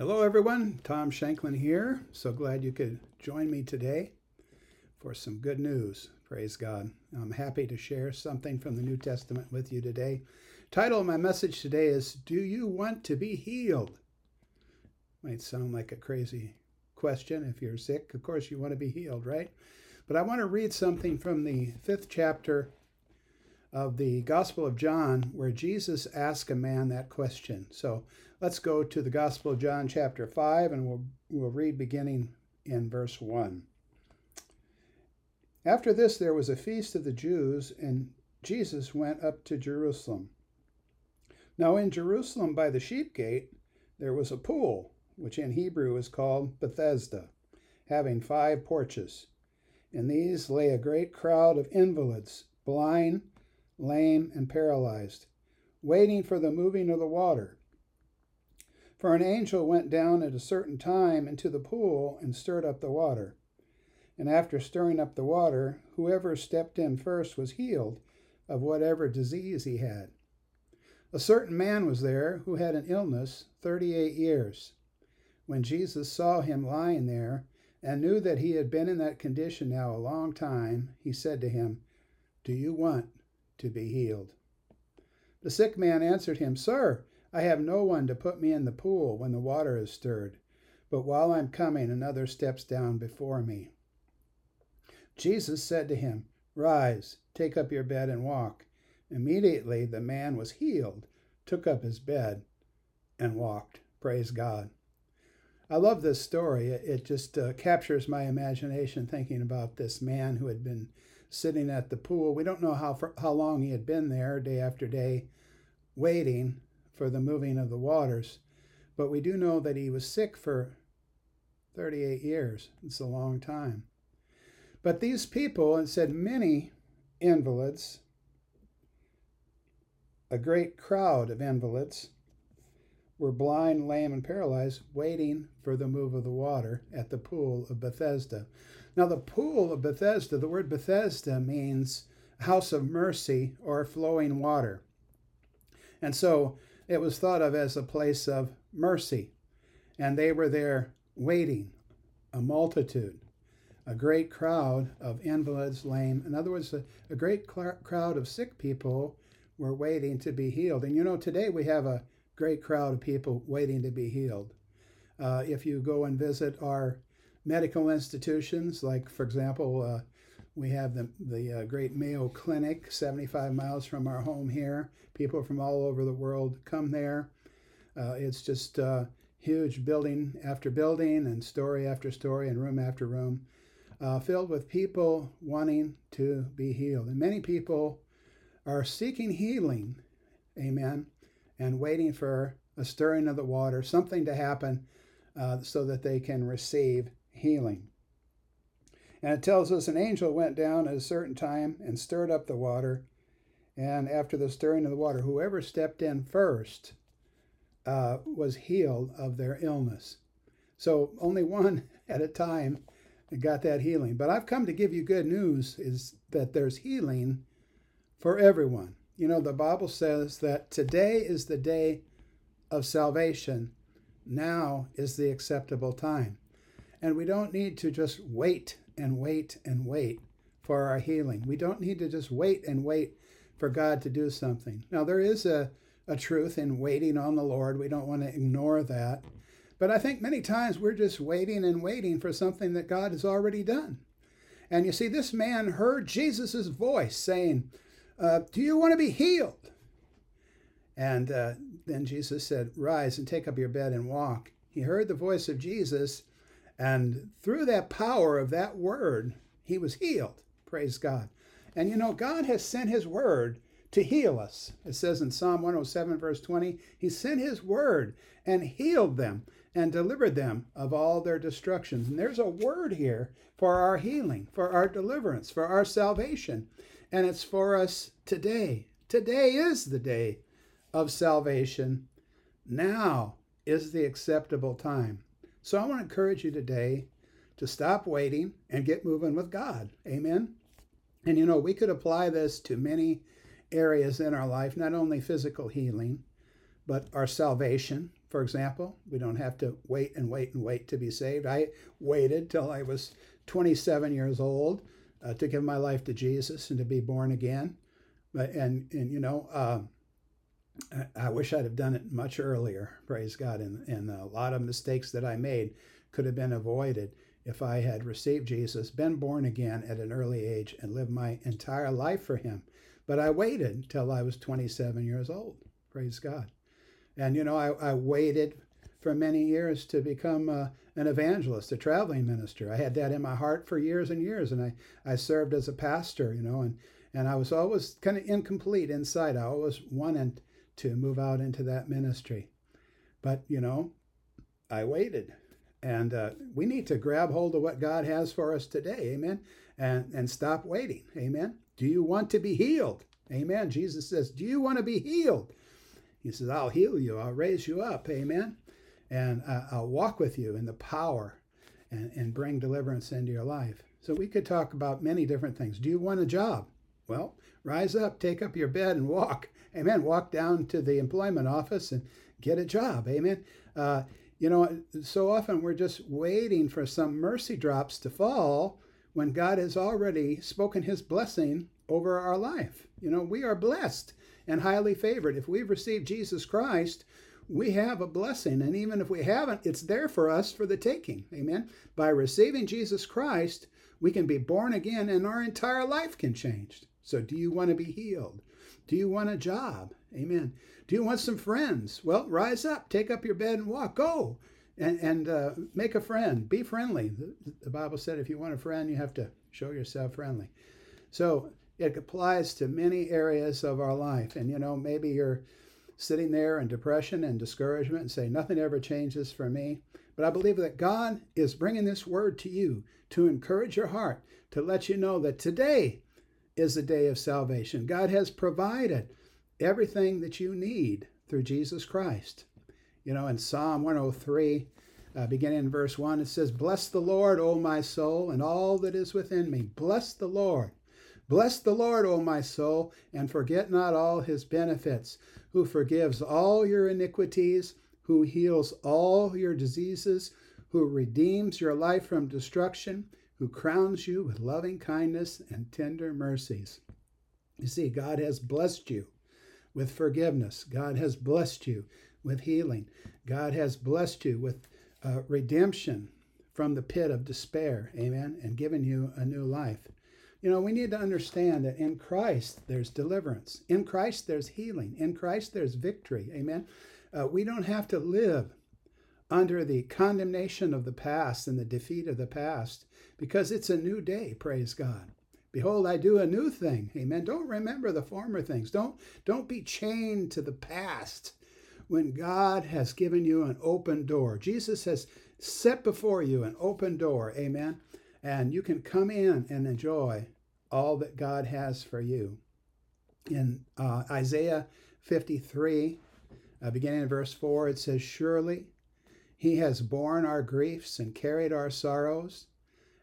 Hello everyone, Tom Shanklin here. So glad you could join me today for some good news. Praise God. I'm happy to share something from the New Testament with you today. Title of my message today is, Do You Want to Be Healed? Might sound like a crazy question if you're sick. Of course you want to be healed, right? But I want to read something from the 5th chapter of the Gospel of John, where Jesus asked a man that question. So let's go to the Gospel of John chapter 5, and we'll read beginning in verse 1. After this, there was a feast of the Jews, and Jesus went up to Jerusalem. Now in Jerusalem by the sheep gate, there was a pool, which in Hebrew is called Bethesda, having 5 porches. In these lay a great crowd of invalids, blind, lame, and paralyzed, waiting for the moving of the water. For an angel went down at a certain time into the pool and stirred up the water. And after stirring up the water, whoever stepped in first was healed of whatever disease he had. A certain man was there who had an illness 38 years. When Jesus saw him lying there and knew that he had been in that condition now a long time, he said to him, Do you want to be healed? The sick man answered him, Sir, I have no one to put me in the pool when the water is stirred, but while I'm coming, another steps down before me. Jesus said to him, Rise, take up your bed and walk. Immediately the man was healed, took up his bed, and walked. Praise God. I love this story. It just captures my imagination thinking about this man who had been sitting at the pool. We don't know how long he had been there, day after day, waiting for the moving of the waters. But we do know that he was sick for 38 years. It's a long time. But these people, and said many invalids, a great crowd of invalids, were blind, lame, and paralyzed, waiting for the move of the water at the pool of Bethesda. Now, the pool of Bethesda, the word Bethesda means house of mercy or flowing water. And so it was thought of as a place of mercy. And they were there waiting, a multitude, a great crowd of invalids, lame. In other words, a great crowd of sick people were waiting to be healed. And you know, today we have a great crowd of people waiting to be healed. If you go and visit our medical institutions, like, for example, we have the great Mayo Clinic, 75 miles from our home here. People from all over the world come there. It's just huge building after building and story after story and room after room, filled with people wanting to be healed. And many people are seeking healing, amen, and waiting for a stirring of the water, something to happen so that they can receive healing. And it tells us an angel went down at a certain time and stirred up the water. And after the stirring of the water, whoever stepped in first was healed of their illness. So only one at a time got that healing. But I've come to give you good news, is that there's healing for everyone. You know, the Bible says that today is the day of salvation. Now is the acceptable time. And we don't need to just wait and wait and wait for our healing. We don't need to just wait and wait for God to do something. Now, there is a truth in waiting on the Lord. We don't want to ignore that. But I think many times we're just waiting and waiting for something that God has already done. And you see, this man heard Jesus' voice saying, Do you want to be healed? And then Jesus said, Rise and take up your bed and walk. He heard the voice of Jesus, and through that power of that word, he was healed. Praise God. And you know, God has sent his word to heal us. It says in Psalm 107, verse 20, he sent his word and healed them and delivered them of all their destructions. And there's a word here for our healing, for our deliverance, for our salvation. And it's for us today. Today is the day of salvation. Now is the acceptable time. So I want to encourage you today to stop waiting and get moving with God. Amen. And you know, we could apply this to many areas in our life, not only physical healing, but our salvation. for example. We don't have to wait to be saved. I waited till I was 27 years old to give my life to Jesus and to be born again. But I wish I'd have done it much earlier, praise God, and a lot of mistakes that I made could have been avoided if I had received Jesus, been born again at an early age, and lived my entire life for him. But I waited until I was 27 years old, praise God. And, I waited for many years to become an evangelist, a traveling minister. I had that in my heart for years and years, and I served as a pastor, and I was always kind of incomplete inside. I always wanted to move out into that ministry. But, I waited. And we need to grab hold of what God has for us today, amen, and stop waiting, amen. Do you want to be healed? Amen. Jesus says, do you want to be healed? He says, I'll heal you. I'll raise you up, amen. And I'll walk with you in the power and bring deliverance into your life. So we could talk about many different things. Do you want a job? Well, rise up, take up your bed and walk, amen. Walk down to the employment office and get a job, amen. So often we're just waiting for some mercy drops to fall when God has already spoken his blessing over our life. We are blessed and highly favored. If we've received Jesus Christ, we have a blessing. And even if we haven't, it's there for us for the taking. Amen. By receiving Jesus Christ, we can be born again and our entire life can change. So do you want to be healed? Do you want a job? Amen. Do you want some friends? Well, rise up, take up your bed and walk. Go and make a friend. Be friendly. The Bible said if you want a friend, you have to show yourself friendly. So it applies to many areas of our life. And, maybe you're sitting there in depression and discouragement and say, nothing ever changes for me. But I believe that God is bringing this word to you to encourage your heart, to let you know that today is the day of salvation. God has provided everything that you need through Jesus Christ. In Psalm 103, beginning in verse 1, it says, bless the Lord, O my soul, and all that is within me. Bless the Lord. Bless the Lord, O my soul, and forget not all his benefits, who forgives all your iniquities, who heals all your diseases, who redeems your life from destruction, who crowns you with loving kindness and tender mercies. You see, God has blessed you with forgiveness. God has blessed you with healing. God has blessed you with redemption from the pit of despair, amen, and given you a new life. We need to understand that in Christ there's deliverance. In Christ there's healing. In Christ there's victory, amen. We don't have to live under the condemnation of the past and the defeat of the past because it's a new day, praise God. Behold, I do a new thing. Amen. Don't remember the former things. Don't be chained to the past when God has given you an open door. Jesus has set before you an open door. Amen. And you can come in and enjoy all that God has for you. In Isaiah 53, beginning in verse 4, it says, surely he has borne our griefs and carried our sorrows.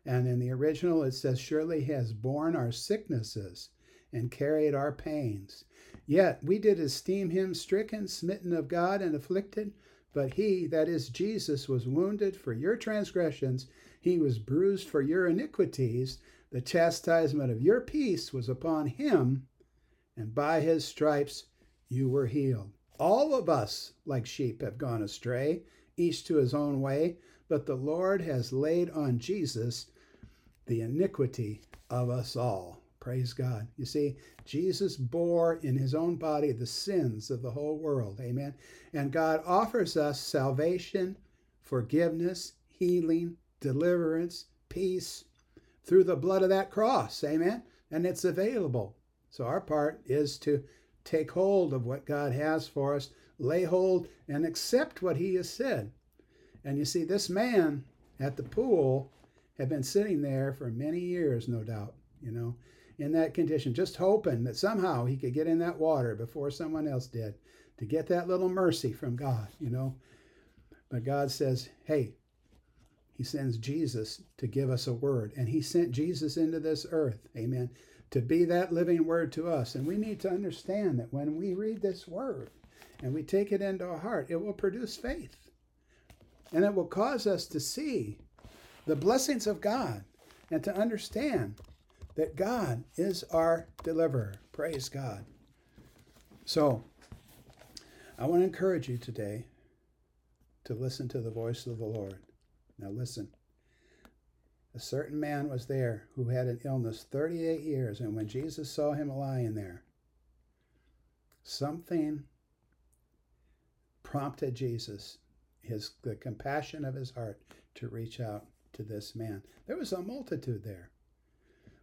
And in the original, it says, surely he has borne our sicknesses and carried our pains. Yet we did esteem him stricken, smitten of God, and afflicted. But he, that is Jesus, was wounded for your transgressions. He was bruised for your iniquities. The chastisement of your peace was upon him, and by his stripes you were healed. All of us, like sheep, have gone astray, each to his own way. But the Lord has laid on Jesus the iniquity of us all. Praise God. You see, Jesus bore in his own body the sins of the whole world. Amen. And God offers us salvation, forgiveness, healing, deliverance, peace through the blood of that cross. Amen. And it's available. So our part is to take hold of what God has for us, lay hold and accept what he has said. And you see, this man at the pool had been sitting there for many years, no doubt, in that condition, just hoping that somehow he could get in that water before someone else did to get that little mercy from God, But God says, hey, he sends Jesus to give us a word. And he sent Jesus into this earth, amen, to be that living word to us. And we need to understand that when we read this word and we take it into our heart, it will produce faith. And it will cause us to see the blessings of God and to understand that God is our deliverer. Praise God. So, I want to encourage you today to listen to the voice of the Lord. Now listen. A certain man was there who had an illness 38 years, and when Jesus saw him lying there, something prompted Jesus, the compassion of his heart, to reach out to this man. There was a multitude there,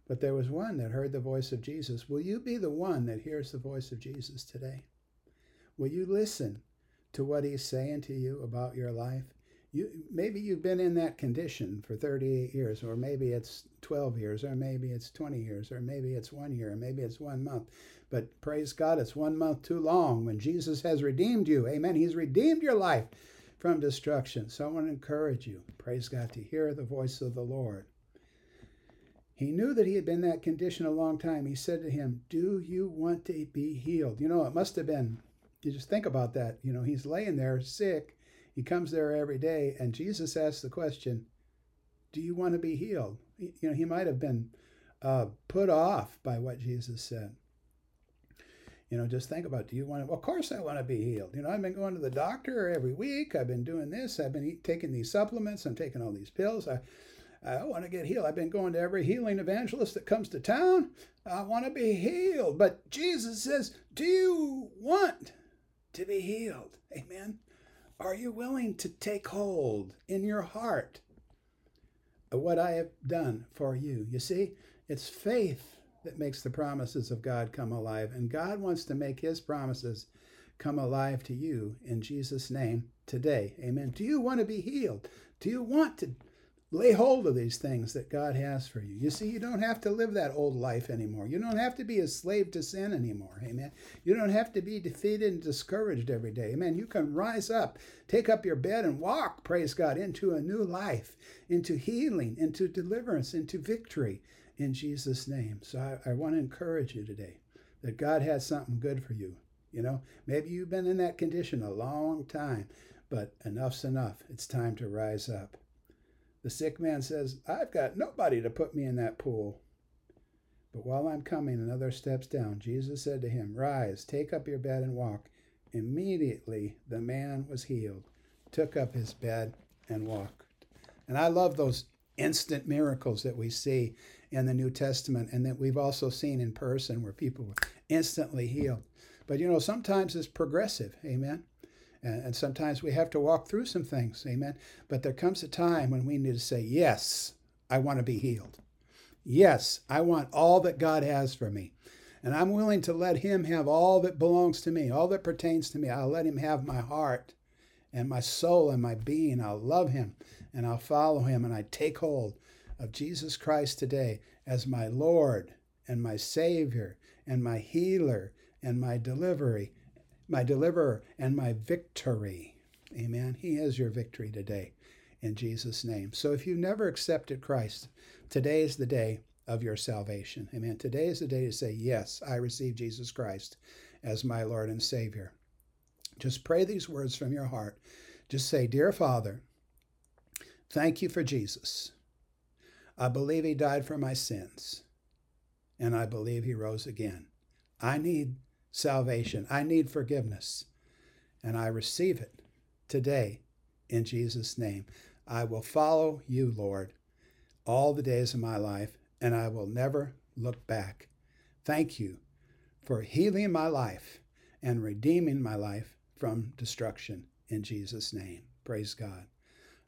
but there was one that heard the voice of Jesus. Will you be the one that hears the voice of Jesus today? Will you listen to what he's saying to you about your life? Maybe you've been in that condition for 38 years, or maybe it's 12 years, or maybe it's 20 years, or maybe it's 1 year, or maybe it's 1 month. But praise God, it's 1 month too long when Jesus has redeemed you. Amen. He's redeemed your life from destruction. So I want to encourage you, praise God, to hear the voice of the Lord. He knew that he had been in that condition a long time. He said to him, do you want to be healed? You know, it must have been, you just think about that. You know, he's laying there sick. He comes there every day, and Jesus asks the question, do you want to be healed? You know, he might have been put off by what Jesus said. You know, just think about, do you want to, well, of course I want to be healed. You know, I've been going to the doctor every week. I've been doing this. I've been taking these supplements. I'm taking all these pills. I want to get healed. I've been going to every healing evangelist that comes to town. I want to be healed. But Jesus says, do you want to be healed? Amen. Are you willing to take hold in your heart of what I have done for you? You see, it's faith that makes the promises of God come alive. And God wants to make his promises come alive to you in Jesus' name today. Amen. Do you want to be healed? Do you want to lay hold of these things that God has for you? You see, you don't have to live that old life anymore. You don't have to be a slave to sin anymore. Amen. You don't have to be defeated and discouraged every day. Amen. You can rise up, take up your bed and walk, praise God, into a new life, into healing, into deliverance, into victory in Jesus' name. So I want to encourage you today that God has something good for you. You know, maybe you've been in that condition a long time, but enough's enough. It's time to rise up. The sick man says, I've got nobody to put me in that pool. But while I'm coming another steps down, Jesus said to him, rise, take up your bed and walk. Immediately the man was healed, took up his bed and walked. And I love those instant miracles that we see in the New Testament and that we've also seen in person where people were instantly healed. But you know, sometimes it's progressive, amen? And sometimes we have to walk through some things, amen? But there comes a time when we need to say, yes, I want to be healed. Yes, I want all that God has for me. And I'm willing to let him have all that belongs to me, all that pertains to me. I'll let him have my heart and my soul and my being. I'll love him and I'll follow him. And I take hold of Jesus Christ today as my Lord and my Savior and my healer and my deliverer and my victory. Amen. He is your victory today in Jesus' name. So if you never accepted Christ, today is the day of your salvation. Amen. Today is the day to say, yes, I receive Jesus Christ as my Lord and Savior. Just pray these words from your heart. Just say, dear Father, thank you for Jesus. I believe he died for my sins, and I believe he rose again. I need salvation. I need forgiveness, and I receive it today in Jesus' name. I will follow you, Lord, all the days of my life, and I will never look back. Thank you for healing my life and redeeming my life from destruction in Jesus' name. Praise God.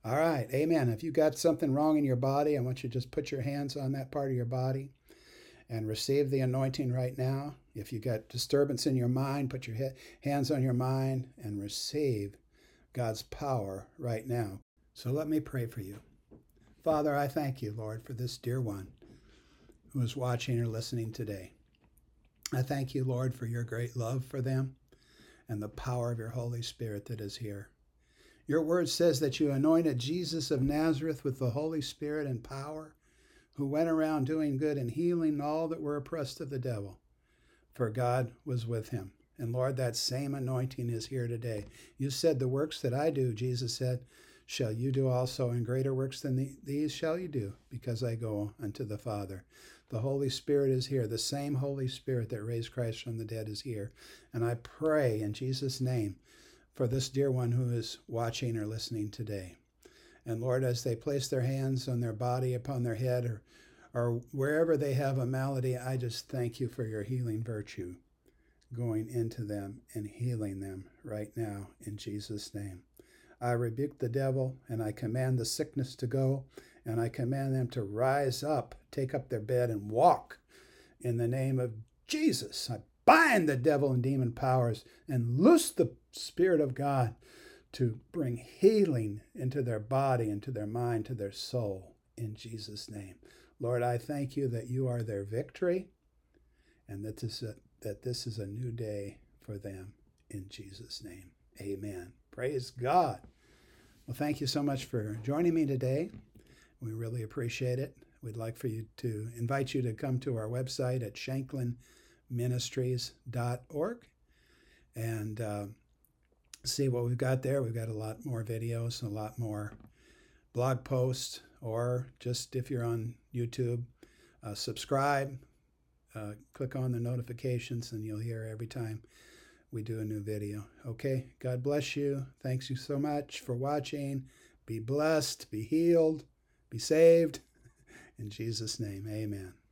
All right. Amen. If you got something wrong in your body, I want you to just put your hands on that part of your body and receive the anointing right now. If you got disturbance in your mind, put your hands on your mind and receive God's power right now. So let me pray for you. Father, I thank you, Lord, for this dear one who is watching or listening today. I thank you, Lord, for your great love for them and the power of your Holy Spirit that is here. Your word says that you anointed Jesus of Nazareth with the Holy Spirit and power, who went around doing good and healing all that were oppressed of the devil, for God was with him. And Lord, that same anointing is here today. You said the works that I do, Jesus said, shall you do also, and greater works than these shall you do, because I go unto the Father. The Holy Spirit is here. The same Holy Spirit that raised Christ from the dead is here. And I pray in Jesus' name for this dear one who is watching or listening today. And Lord, as they place their hands on their body, upon their head, or wherever they have a malady, I just thank you for your healing virtue going into them and healing them right now in Jesus' name. I rebuke the devil, and I command the sickness to go, and I command them to rise up, take up their bed, and walk in the name of Jesus. I bind the devil and demon powers and loose the Spirit of God to bring healing into their body, into their mind, to their soul, in Jesus' name. Lord, I thank you that you are their victory, and that this is a new day for them, in Jesus' name. Amen. Praise God. Well, thank you so much for joining me today. We really appreciate it. We'd like for you to invite you to come to our website at shanklinministries.org and see what we've got there. We've got a lot more videos, a lot more blog posts, or just if you're on YouTube, subscribe, click on the notifications, and you'll hear every time we do a new video. Okay, God bless you. Thanks you so much for watching. Be blessed, be healed, be saved. In Jesus' name, amen.